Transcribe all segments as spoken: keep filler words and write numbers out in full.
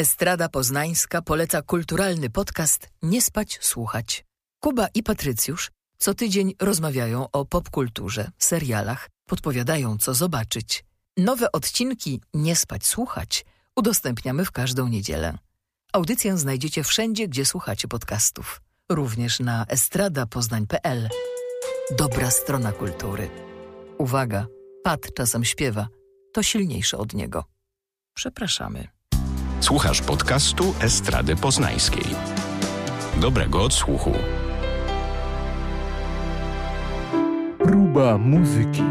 Estrada Poznańska poleca kulturalny podcast Nie spać słuchać. Kuba i Patrycjusz co tydzień rozmawiają o popkulturze, serialach, podpowiadają co zobaczyć. Nowe odcinki Nie spać słuchać udostępniamy w każdą niedzielę. Audycję znajdziecie wszędzie, gdzie słuchacie podcastów. Również na estrada poznań kropka p l. Dobra strona kultury. Uwaga, Pat czasem śpiewa. To silniejsze od niego. Przepraszamy. Słuchasz podcastu Estrady Poznańskiej. Dobrego odsłuchu. Próba muzyki.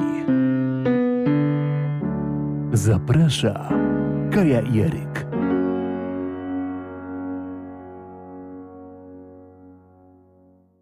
Zaprasza Kaja Jeryk.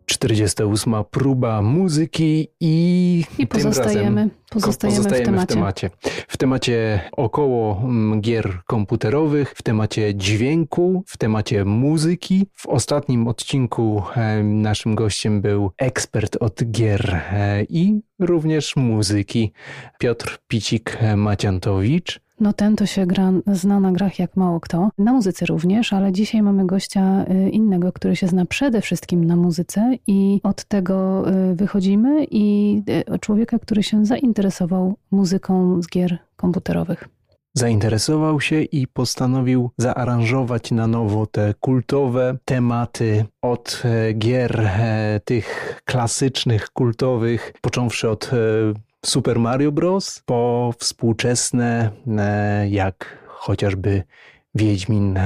czterdziesta ósma próba muzyki i, I pozostajemy, pozostajemy, pozostajemy w, temacie. w temacie. W temacie około gier komputerowych, w temacie dźwięku, w temacie muzyki. W ostatnim odcinku naszym gościem był ekspert od gier i również muzyki Piotr Picik-Maciantowicz. No ten to się gra, zna na grach jak mało kto. Na muzyce również, ale dzisiaj mamy gościa innego, który się zna przede wszystkim na muzyce i od tego wychodzimy i człowieka, który się zainteresował muzyką z gier komputerowych. Zainteresował się i postanowił zaaranżować na nowo te kultowe tematy od gier tych klasycznych, kultowych, począwszy od Super Mario Bros. Po współczesne, jak chociażby Wiedźmin.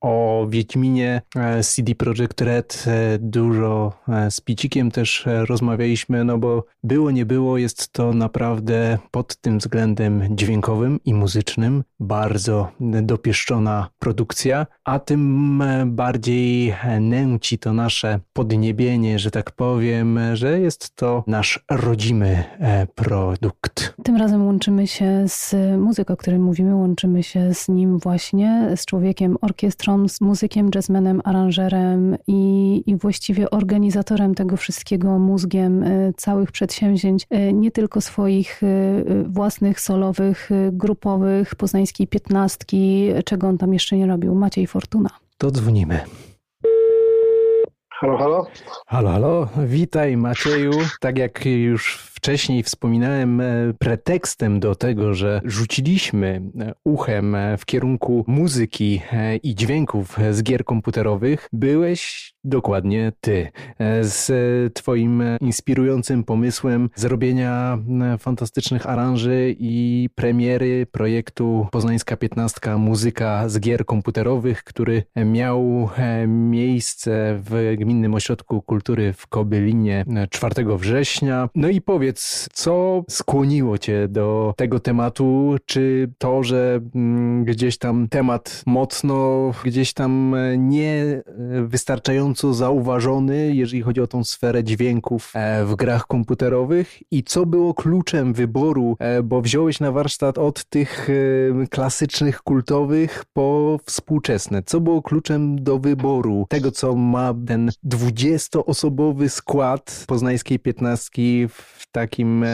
O Wiedźminie C D Projekt Red dużo z Picikiem też rozmawialiśmy, no bo było nie było, jest to naprawdę pod tym względem dźwiękowym i muzycznym bardzo dopieszczona produkcja, a tym bardziej nęci to nasze podniebienie, że tak powiem, że jest to nasz rodzimy produkt. Tym razem łączymy się z muzyką, o której mówimy, łączymy się z nim właśnie, z człowiekiem, orkiestrą, z muzykiem, jazzmenem, aranżerem i, i właściwie organizatorem tego wszystkiego, mózgiem całych przedsięwzięć, nie tylko swoich własnych, solowych, grupowych, Poznańskiej Piętnastki, czego on tam jeszcze nie robił, Maciej Fortuna. To dzwonimy. Halo, halo. Halo, halo. Witaj, Macieju. Tak jak już wcześniej wspominałem, pretekstem do tego, że rzuciliśmy uchem w kierunku muzyki i dźwięków z gier komputerowych, byłeś dokładnie ty. Z twoim inspirującym pomysłem zrobienia fantastycznych aranży i premiery projektu Poznańska Piętnastka Muzyka z gier komputerowych, który miał miejsce w Gminnym Ośrodku Kultury w Kobylinie czwartego września. No i powiedz, co skłoniło cię do tego tematu? Czy to, że gdzieś tam temat mocno, gdzieś tam nie wystarczająco zauważony, jeżeli chodzi o tą sferę dźwięków w grach komputerowych? I co było kluczem wyboru? Bo wziąłeś na warsztat od tych klasycznych, kultowych po współczesne. Co było kluczem do wyboru tego, co ma ten dwudziestoosobowy skład Poznańskiej Piętnastki w takim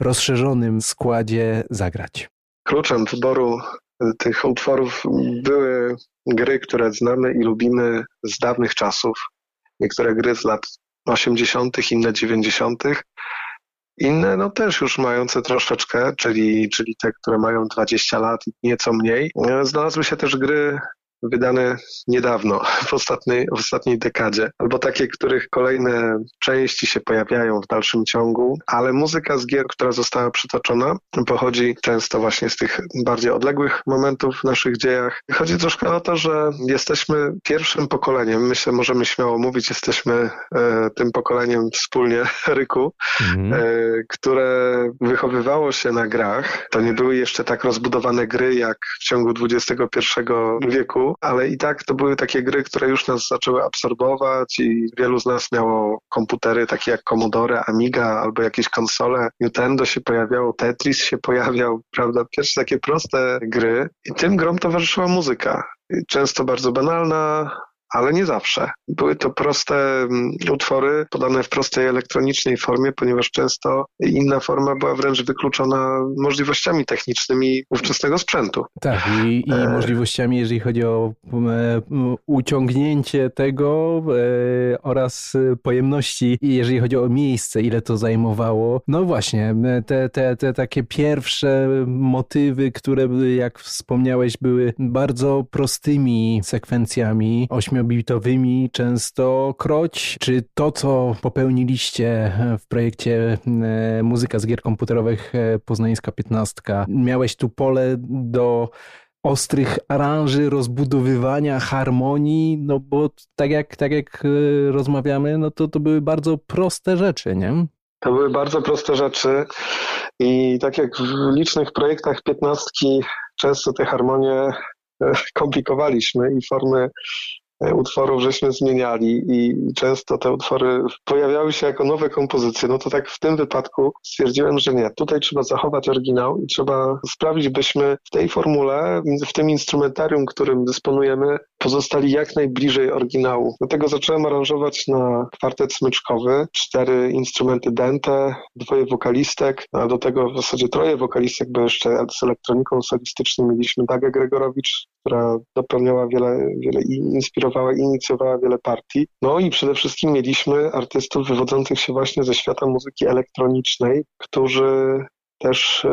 rozszerzonym składzie zagrać? Kluczem wyboru tych utworów były gry, które znamy i lubimy z dawnych czasów. Niektóre gry z lat osiemdziesiątych, inne dziewięćdziesiątych, inne no też już mające troszeczkę, czyli, czyli te, które mają dwadzieścia lat i nieco mniej. Znalazły się też gry wydane niedawno, w ostatniej, w ostatniej dekadzie, albo takie, których kolejne części się pojawiają w dalszym ciągu, ale muzyka z gier, która została przytoczona, pochodzi często właśnie z tych bardziej odległych momentów w naszych dziejach. Chodzi troszkę o to, że jesteśmy pierwszym pokoleniem, myślę, możemy śmiało mówić, jesteśmy e, tym pokoleniem wspólnie, Ryku, mm-hmm. e, które wychowywało się na grach. To nie były jeszcze tak rozbudowane gry, jak w ciągu dwudziestego pierwszego wieku, ale i tak to były takie gry, które już nas zaczęły absorbować i wielu z nas miało komputery takie jak Commodore, Amiga albo jakieś konsole. Nintendo się pojawiało, Tetris się pojawiał, prawda? Pierwsze takie proste gry i tym grom towarzyszyła muzyka. Często bardzo banalna, ale nie zawsze. Były to proste utwory podane w prostej elektronicznej formie, ponieważ często inna forma była wręcz wykluczona możliwościami technicznymi ówczesnego sprzętu. Tak, i, i e... możliwościami, jeżeli chodzi o e, uciągnięcie tego e, oraz pojemności, jeżeli chodzi o miejsce, ile to zajmowało. No właśnie, te, te, te takie pierwsze motywy, które, jak wspomniałeś, były bardzo prostymi sekwencjami, ośmiobitowymi często kroć. Czy to, co popełniliście w projekcie Muzyka z gier komputerowych Poznańska Piętnastka, miałeś tu pole do ostrych aranży, rozbudowywania harmonii, no bo tak jak, tak jak rozmawiamy, no to, to były bardzo proste rzeczy, nie? To były bardzo proste rzeczy i tak jak w licznych projektach piętnastki często te harmonie komplikowaliśmy i formy utworów żeśmy zmieniali i często te utwory pojawiały się jako nowe kompozycje, no to tak w tym wypadku stwierdziłem, że nie, tutaj trzeba zachować oryginał i trzeba sprawić, byśmy w tej formule, w tym instrumentarium, którym dysponujemy, pozostali jak najbliżej oryginału. Dlatego zacząłem aranżować na kwartet smyczkowy, cztery instrumenty dęte, dwoje wokalistek, a do tego w zasadzie troje wokalistek, bo jeszcze z elektroniką solistyczną mieliśmy Dagę Gregorowicz, która dopełniała wiele, wiele i inspirowała i inicjowała wiele partii. No i przede wszystkim mieliśmy artystów wywodzących się właśnie ze świata muzyki elektronicznej, którzy też y,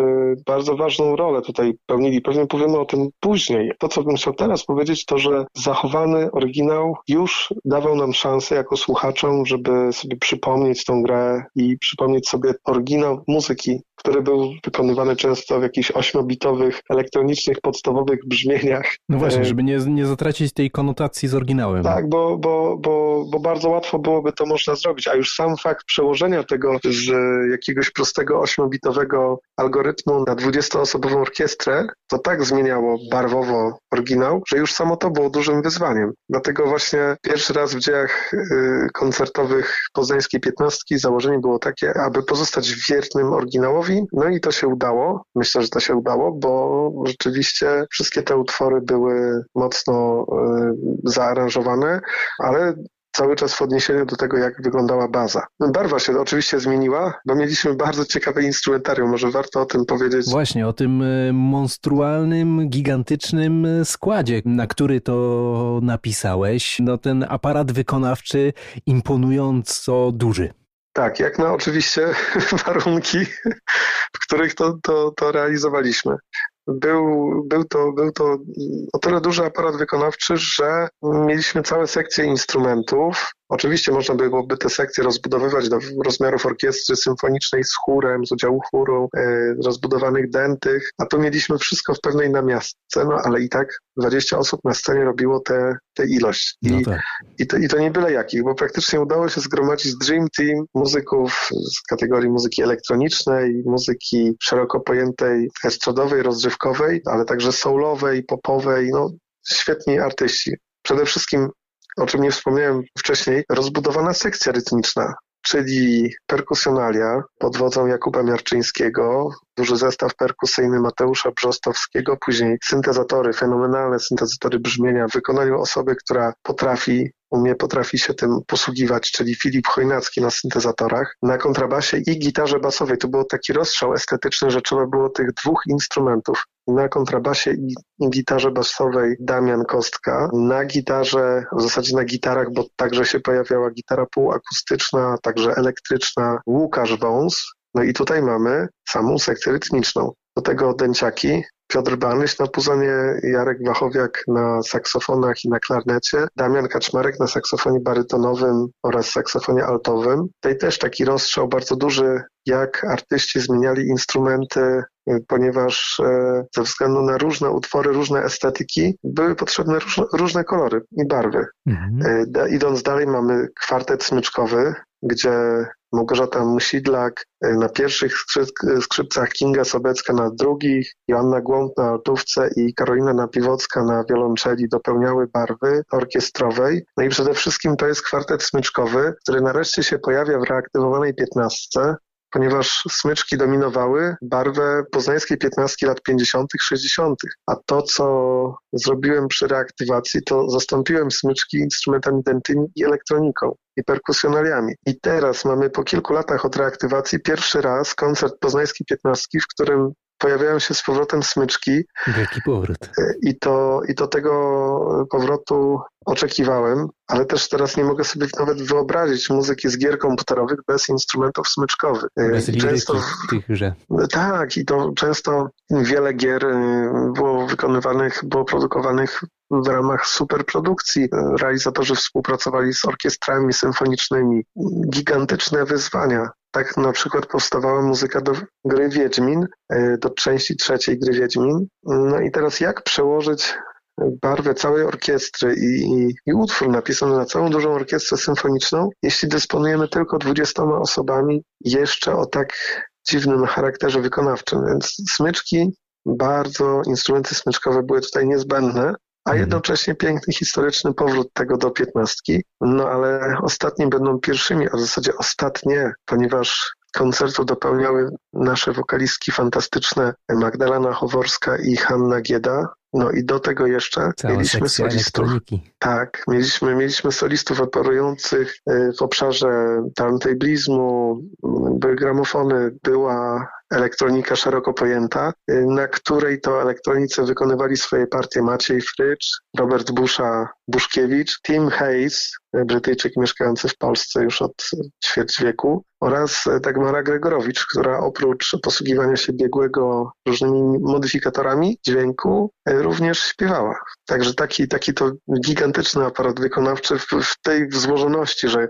bardzo ważną rolę tutaj pełnili. Pewnie powiemy o tym później. To, co bym chciał teraz powiedzieć, to, że zachowany oryginał już dawał nam szansę jako słuchaczom, żeby sobie przypomnieć tą grę i przypomnieć sobie oryginał muzyki, który był wykonywany często w jakichś ośmiobitowych, elektronicznych, podstawowych brzmieniach. No właśnie, żeby nie, nie zatracić tej konotacji z oryginałem. Tak, bo, bo, bo, bo bardzo łatwo byłoby to można zrobić, a już sam fakt przełożenia tego z jakiegoś prostego ośmiobitowego algorytmu na dwudziestoosobową orkiestrę, to tak zmieniało barwowo oryginał, że już samo to było dużym wyzwaniem. Dlatego właśnie pierwszy raz w dziejach koncertowych Poznańskiej Piętnastki założenie było takie, aby pozostać wiernym oryginałowi. No i to się udało. Myślę, że to się udało, bo rzeczywiście wszystkie te utwory były mocno y, zaaranżowane, ale cały czas w odniesieniu do tego, jak wyglądała baza. Barwa się oczywiście zmieniła, bo mieliśmy bardzo ciekawe instrumentarium. Może warto o tym powiedzieć. Właśnie, o tym monstrualnym, gigantycznym składzie, na który to napisałeś. No ten aparat wykonawczy imponująco duży. Tak, jak na oczywiście warunki, w których to, to, to realizowaliśmy. Był, był, to, był to o tyle duży aparat wykonawczy, że mieliśmy całe sekcje instrumentów. Oczywiście można byłoby te sekcje rozbudowywać do rozmiarów orkiestry symfonicznej z chórem, z udziału chóru, yy, rozbudowanych dętych, a tu mieliśmy wszystko w pewnej namiastce, no ale i tak dwadzieścia osób na scenie robiło tę ilość. I, no tak. i, to, I to nie byle jakich, bo praktycznie udało się zgromadzić Dream Team muzyków z kategorii muzyki elektronicznej, muzyki szeroko pojętej estradowej, rozrywkowej, ale także soulowej, popowej, no świetni artyści. Przede wszystkim, o czym nie wspomniałem wcześniej, rozbudowana sekcja rytmiczna, czyli perkusjonalia pod wodzą Jakuba Miarczyńskiego, duży zestaw perkusyjny Mateusza Brzostowskiego, później syntezatory, fenomenalne syntezatory brzmienia w wykonaniu osoby, która potrafi, umie, potrafi się tym posługiwać, czyli Filip Chojnacki na syntezatorach, na kontrabasie i gitarze basowej. To był taki rozstrzał estetyczny, że trzeba było tych dwóch instrumentów. Na kontrabasie i gitarze basowej Damian Kostka, na gitarze, w zasadzie na gitarach, bo także się pojawiała gitara półakustyczna, także elektryczna, Łukasz Wąs. No i tutaj mamy samą sekcję rytmiczną. Do tego dęciaki, Piotr Banyś na puzonie, Jarek Wachowiak na saksofonach i na klarnecie, Damian Kaczmarek na saksofonie barytonowym oraz saksofonie altowym. Tutaj też taki rozstrzał bardzo duży, jak artyści zmieniali instrumenty, ponieważ ze względu na różne utwory, różne estetyki były potrzebne różne, różne kolory i barwy. Mhm. Idąc dalej mamy kwartet smyczkowy, gdzie Małgorzata Musidlak na pierwszych skrzypcach, Kinga Sobecka na drugich, Joanna Głąb na altówce i Karolina Napiwocka na wiolonczeli dopełniały barwy orkiestrowej. No i przede wszystkim to jest kwartet smyczkowy, który nareszcie się pojawia w reaktywowanej piętnastce. ponieważ smyczki dominowały barwę poznańskiej piętnastki lat pięćdziesiątych, sześćdziesiątych. A to, co zrobiłem przy reaktywacji, to zastąpiłem smyczki instrumentami dętymi i elektroniką i perkusjonariami. I teraz mamy po kilku latach od reaktywacji pierwszy raz koncert poznańskiej piętnastki, w którym pojawiają się z powrotem smyczki. Wielki powrót. I to, I to tego powrotu oczekiwałem, ale też teraz nie mogę sobie nawet wyobrazić muzyki z gier komputerowych bez instrumentów smyczkowych. Bez często w tych grze. Tak, i to często wiele gier było wykonywanych, było produkowanych w ramach superprodukcji. Realizatorzy współpracowali z orkiestrami symfonicznymi. Gigantyczne wyzwania. Tak na przykład powstawała muzyka do gry Wiedźmin, do części trzeciej gry Wiedźmin. No i teraz jak przełożyć barwę całej orkiestry i, i, i utwór napisany na całą dużą orkiestrę symfoniczną, jeśli dysponujemy tylko dwudziestoma osobami jeszcze o tak dziwnym charakterze wykonawczym. Więc smyczki, bardzo instrumenty smyczkowe były tutaj niezbędne, a jednocześnie piękny, historyczny powrót tego do piętnastki. No ale ostatnie będą pierwszymi, a w zasadzie ostatnie, ponieważ koncertu dopełniały nasze wokalistki fantastyczne Magdalena Choworska i Hanna Gieda. No i do tego jeszcze cała mieliśmy solistów. Tak, mieliśmy, mieliśmy solistów operujących w obszarze turntablizmu, były gramofony, była elektronika szeroko pojęta, na której to elektronice wykonywali swoje partie Maciej Frycz, Robert Busza-Buszkiewicz, Tim Hayes, Brytyjczyk mieszkający w Polsce już od ćwierć wieku, oraz Dagmara Gregorowicz, która oprócz posługiwania się biegłego różnymi modyfikatorami dźwięku również śpiewała. Także taki, taki to gigantyczny aparat wykonawczy w, w tej złożoności, że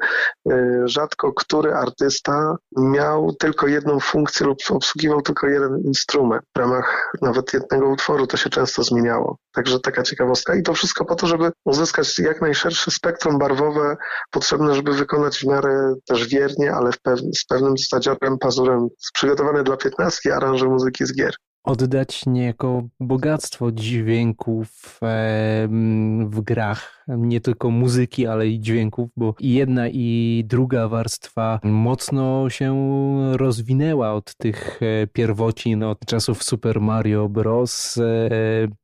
rzadko który artysta miał tylko jedną funkcję lub obsługiwał tylko jeden instrument. W ramach nawet jednego utworu to się często zmieniało. Także taka ciekawostka. I to wszystko po to, żeby uzyskać jak najszersze spektrum barwowe potrzebne, żeby wykonać w miarę też wiernie, ale w pew- z pewnym stadziorem, pazurem przygotowane dla piętnastki aranże muzyki z gier. Oddać niejako bogactwo dźwięków w grach, nie tylko muzyki, ale i dźwięków, bo i jedna i druga warstwa mocno się rozwinęła od tych pierwocin, od czasów Super Mario Bros.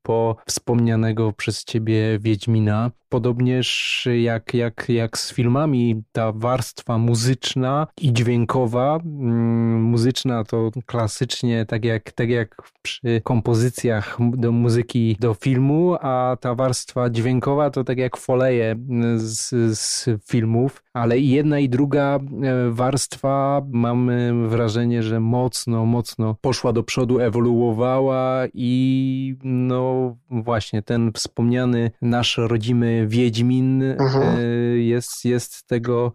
Po wspomnianego przez ciebie Wiedźmina. Podobnież jak, jak, jak z filmami ta warstwa muzyczna i dźwiękowa, muzyczna to klasycznie tak jak, tak jak przy kompozycjach do muzyki do filmu, a ta warstwa dźwiękowa to tak jak foleje z, z filmów, ale i jedna i druga warstwa mamy wrażenie, że mocno, mocno poszła do przodu, ewoluowała i no właśnie ten wspomniany nasz rodzimy Wiedźmin mhm. jest, jest tego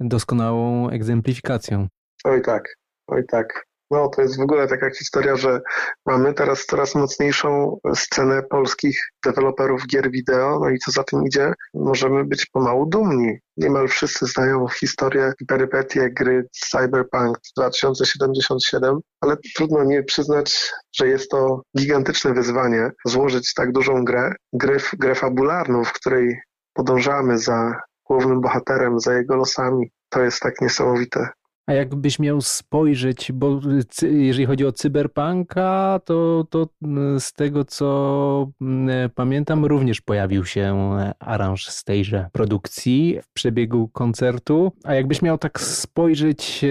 doskonałą egzemplifikacją. Oj tak, oj tak. No to jest w ogóle taka historia, że mamy teraz coraz mocniejszą scenę polskich deweloperów gier wideo, no i co za tym idzie, możemy być pomału dumni. Niemal wszyscy znają historię i perypetie gry Cyberpunk dwa tysiące siedemdziesiąt siedem, ale trudno nie przyznać, że jest to gigantyczne wyzwanie złożyć tak dużą grę, grę, grę fabularną, w której podążamy za głównym bohaterem, za jego losami. To jest tak niesamowite. A jakbyś miał spojrzeć, bo jeżeli chodzi o Cyberpunka, to, to z tego co pamiętam również pojawił się aranż z tejże produkcji w przebiegu koncertu. A jakbyś miał tak spojrzeć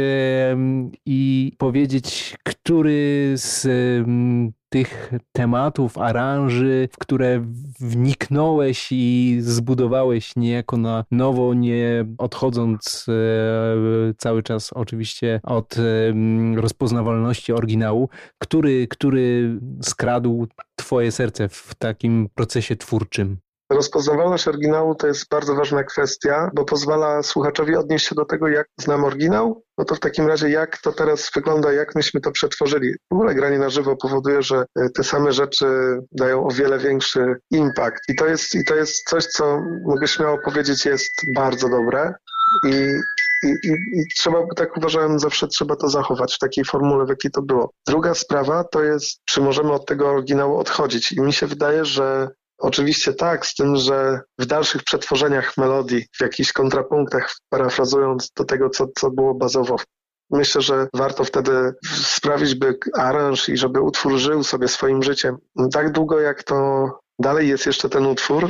i powiedzieć, który z tych tematów, aranży, w które wniknąłeś i zbudowałeś niejako na nowo, nie odchodząc e, cały czas oczywiście od e, rozpoznawalności oryginału, który, który skradł twoje serce w takim procesie twórczym? Rozpoznawalność oryginału to jest bardzo ważna kwestia, bo pozwala słuchaczowi odnieść się do tego, jak znam oryginał, no to w takim razie jak to teraz wygląda, jak myśmy to przetworzyli. W ogóle granie na żywo powoduje, że te same rzeczy dają o wiele większy impact. I to jest, i to jest coś, co mogę śmiało powiedzieć jest bardzo dobre i I, i, I trzeba, tak uważałem, zawsze trzeba to zachować w takiej formule, w jakiej to było. Druga sprawa to jest, czy możemy od tego oryginału odchodzić. I mi się wydaje, że oczywiście tak, z tym, że w dalszych przetworzeniach melodii, w jakichś kontrapunktach, parafrazując do tego, co, co było bazowo Myślę, że warto wtedy sprawić, by aranż i żeby utwór żył sobie swoim życiem. Tak długo jak to dalej jest jeszcze ten utwór,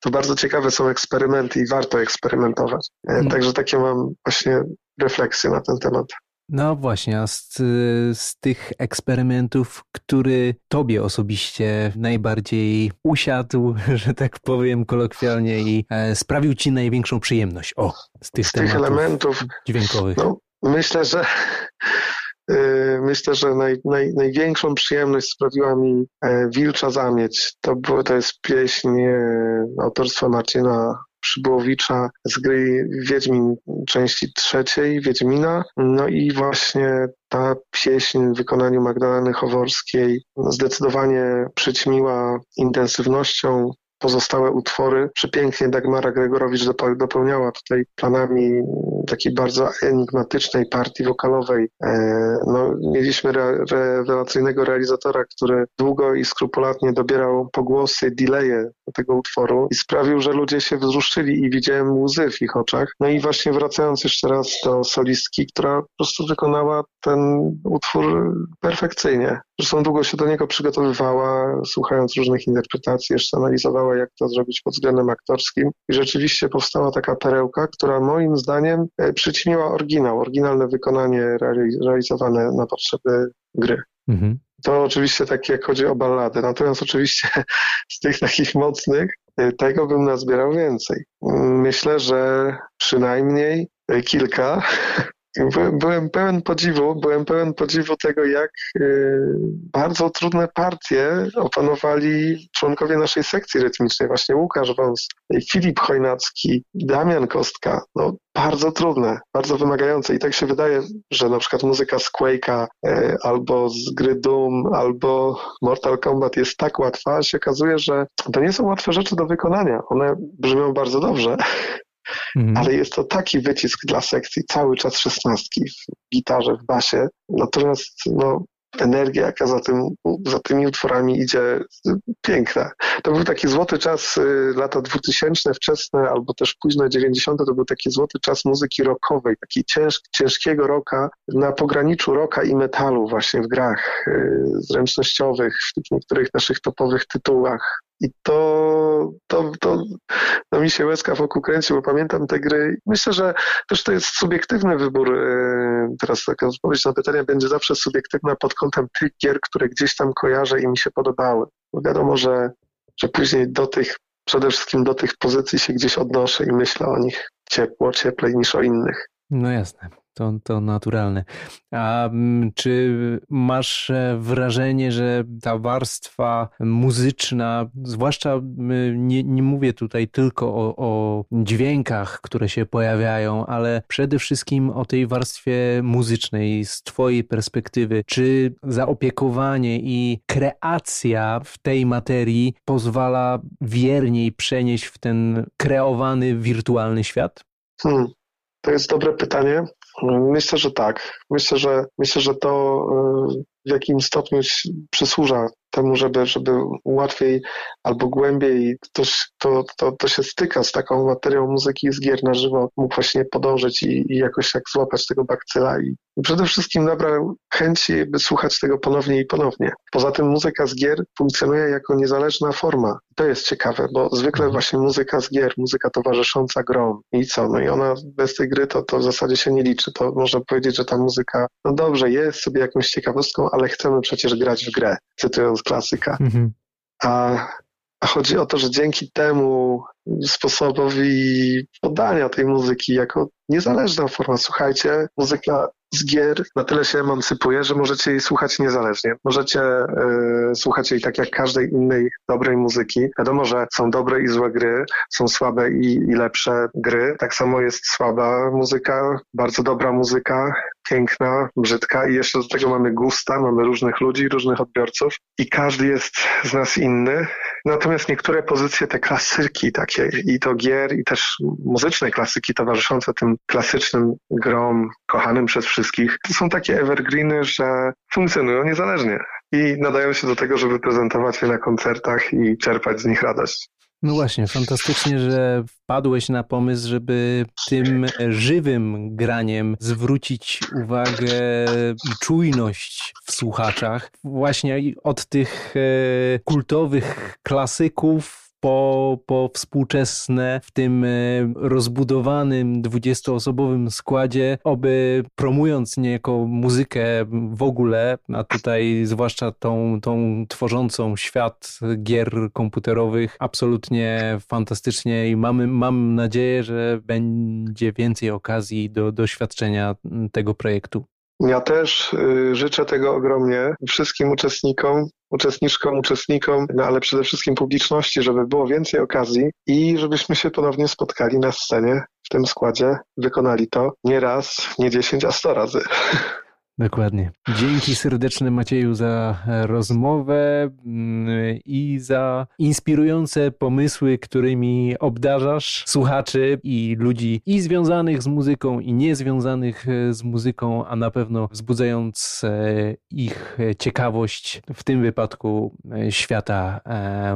to bardzo ciekawe są eksperymenty i warto eksperymentować. No. Także takie mam właśnie refleksje na ten temat. No właśnie, a z, z tych eksperymentów, który tobie osobiście najbardziej usiadł, że tak powiem kolokwialnie, i sprawił ci największą przyjemność o z tych, z tych elementów dźwiękowych? No, myślę, że yy, myślę, że naj, naj, największą przyjemność sprawiła mi Wilcza Zamieć. To, było, to jest pieśń autorstwa Marcina Przybłowicza z gry Wiedźmin części trzeciej, Wiedźmina. No i właśnie ta pieśń w wykonaniu Magdaleny Choworskiej zdecydowanie przyćmiła intensywnością pozostałe utwory. Przepięknie Dagmara Gregorowicz dopełniała tutaj planami takiej bardzo enigmatycznej partii wokalowej. No, mieliśmy re- rewelacyjnego realizatora, który długo i skrupulatnie dobierał pogłosy, delaye tego utworu i sprawił, że ludzie się wzruszyli i widziałem łzy w ich oczach. No i właśnie wracając jeszcze raz do solistki, która po prostu wykonała ten utwór perfekcyjnie. Zresztą długo się do niego przygotowywała, słuchając różnych interpretacji, jeszcze analizowała, jak to zrobić pod względem aktorskim. I rzeczywiście powstała taka perełka, która moim zdaniem przyćmiła oryginał, oryginalne wykonanie realizowane na potrzeby gry. Mhm. To oczywiście tak jak chodzi o ballady, natomiast oczywiście z tych takich mocnych tego bym nazbierał więcej. Myślę, że przynajmniej kilka. Byłem pełen podziwu, byłem pełen podziwu tego, jak bardzo trudne partie opanowali członkowie naszej sekcji rytmicznej, właśnie Łukasz Wąs, Filip Chojnacki, Damian Kostka. No, bardzo trudne, bardzo wymagające i tak się wydaje, że na przykład muzyka z Quake'a albo z gry Doom, albo Mortal Kombat jest tak łatwa, a się okazuje, że to nie są łatwe rzeczy do wykonania. One brzmią bardzo dobrze. Mhm. Ale jest to taki wycisk dla sekcji, cały czas szesnastki w gitarze, w basie, natomiast no, energia, jaka za, tym, za tymi utworami idzie, piękna. To był taki złoty czas, y, lata dwutysięczne, wczesne, albo też późne dziewięćdziesiąte, to był taki złoty czas muzyki rockowej, taki cięż, ciężkiego rocka, na pograniczu rocka i metalu właśnie w grach y, zręcznościowych, w tych niektórych naszych topowych tytułach. I to, to, to no mi się łezka wokół kręci, bo pamiętam te gry. Myślę, że też to jest subiektywny wybór. Teraz taka odpowiedź na pytania będzie zawsze subiektywna pod kątem tych gier, które gdzieś tam kojarzę i mi się podobały. Bo wiadomo, że, że później do tych, przede wszystkim do tych pozycji się gdzieś odnoszę i myślę o nich ciepło, cieplej niż o innych. No jasne. To, to naturalne. A czy masz wrażenie, że ta warstwa muzyczna, zwłaszcza nie, nie mówię tutaj tylko o, o dźwiękach, które się pojawiają, ale przede wszystkim o tej warstwie muzycznej z twojej perspektywy, czy zaopiekowanie i kreacja w tej materii pozwala wierniej przenieść w ten kreowany wirtualny świat? Hmm. To jest dobre pytanie. Myślę, że tak. Myślę, że myślę, że to w jakimś stopniu przysłuża temu, żeby, żeby łatwiej albo głębiej ktoś, kto to, to się styka z taką materią muzyki z gier na żywo, mógł właśnie podążyć i, i jakoś tak złapać tego bakcyla i, i przede wszystkim nabrał chęci, by słuchać tego ponownie i ponownie. Poza tym muzyka z gier funkcjonuje jako niezależna forma. To jest ciekawe, bo zwykle właśnie muzyka z gier, muzyka towarzysząca grom i co, no i ona bez tej gry to, to w zasadzie się nie liczy. To można powiedzieć, że ta muzyka, no dobrze, jest sobie jakąś ciekawostką, ale chcemy przecież grać w grę, cytując klasyka. Mhm. A, a chodzi o to, że dzięki temu sposobowi podania tej muzyki jako niezależna forma, słuchajcie, muzyka z gier na tyle się emancypuje, że możecie jej słuchać niezależnie. Możecie y, słuchać jej tak jak każdej innej dobrej muzyki. Wiadomo, że są dobre i złe gry, są słabe i, i lepsze gry. Tak samo jest słaba muzyka, bardzo dobra muzyka, piękna, brzydka i jeszcze do tego mamy gusta, mamy różnych ludzi, różnych odbiorców i każdy jest z nas inny. Natomiast niektóre pozycje, te klasyki takie i to gier i też muzyczne klasyki towarzyszące tym klasycznym grom kochanym przez wszystkich, to są takie evergreeny, że funkcjonują niezależnie i nadają się do tego, żeby prezentować je na koncertach i czerpać z nich radość. No właśnie, fantastycznie, że wpadłeś na pomysł, żeby tym żywym graniem zwrócić uwagę i czujność w słuchaczach. Właśnie od tych kultowych klasyków Po, po współczesne, w tym rozbudowanym dwudziestoosobowym składzie, oby promując niejako muzykę w ogóle, a tutaj zwłaszcza tą, tą tworzącą świat gier komputerowych, absolutnie fantastycznie i mamy, mam nadzieję, że będzie więcej okazji do doświadczenia tego projektu. Ja też życzę tego ogromnie wszystkim uczestnikom, uczestniczkom, uczestnikom, no ale przede wszystkim publiczności, żeby było więcej okazji i żebyśmy się ponownie spotkali na scenie w tym składzie, wykonali to nie raz, nie dziesięć, a sto razy. Dokładnie. Dzięki serdeczne, Macieju, za rozmowę i za inspirujące pomysły, którymi obdarzasz słuchaczy i ludzi i związanych z muzyką, i niezwiązanych z muzyką, a na pewno wzbudzając ich ciekawość, w tym wypadku świata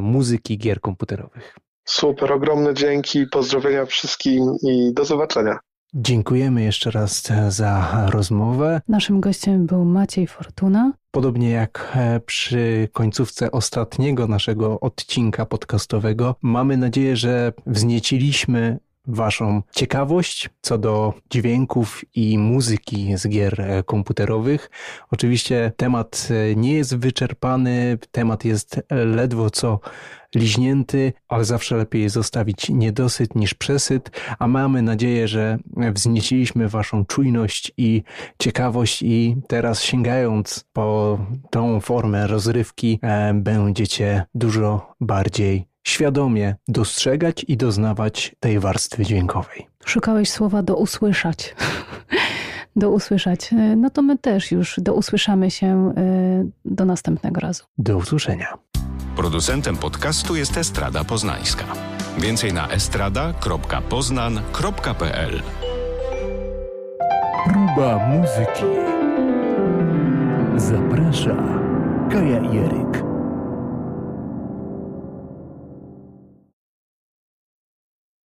muzyki gier komputerowych. Super, ogromne dzięki, pozdrowienia wszystkim i do zobaczenia. Dziękujemy jeszcze raz za rozmowę. Naszym gościem był Maciej Fortuna. Podobnie jak przy końcówce ostatniego naszego odcinka podcastowego, mamy nadzieję, że wznieciliśmy waszą ciekawość co do dźwięków i muzyki z gier komputerowych. Oczywiście temat nie jest wyczerpany, temat jest ledwo co liźnięty, ale zawsze lepiej zostawić niedosyt niż przesyt, a mamy nadzieję, że wznieciliśmy waszą czujność i ciekawość i teraz sięgając po tą formę rozrywki będziecie dużo bardziej świadomie dostrzegać i doznawać tej warstwy dźwiękowej. Szukałeś słowa do usłyszeć. Do usłyszeć. No to my też już do usłyszamy się do następnego razu. Do usłyszenia. Producentem podcastu jest Estrada Poznańska. Więcej na estrada kropka poznan kropka p l. Próba muzyki. Zaprasza Kaja Jeryk.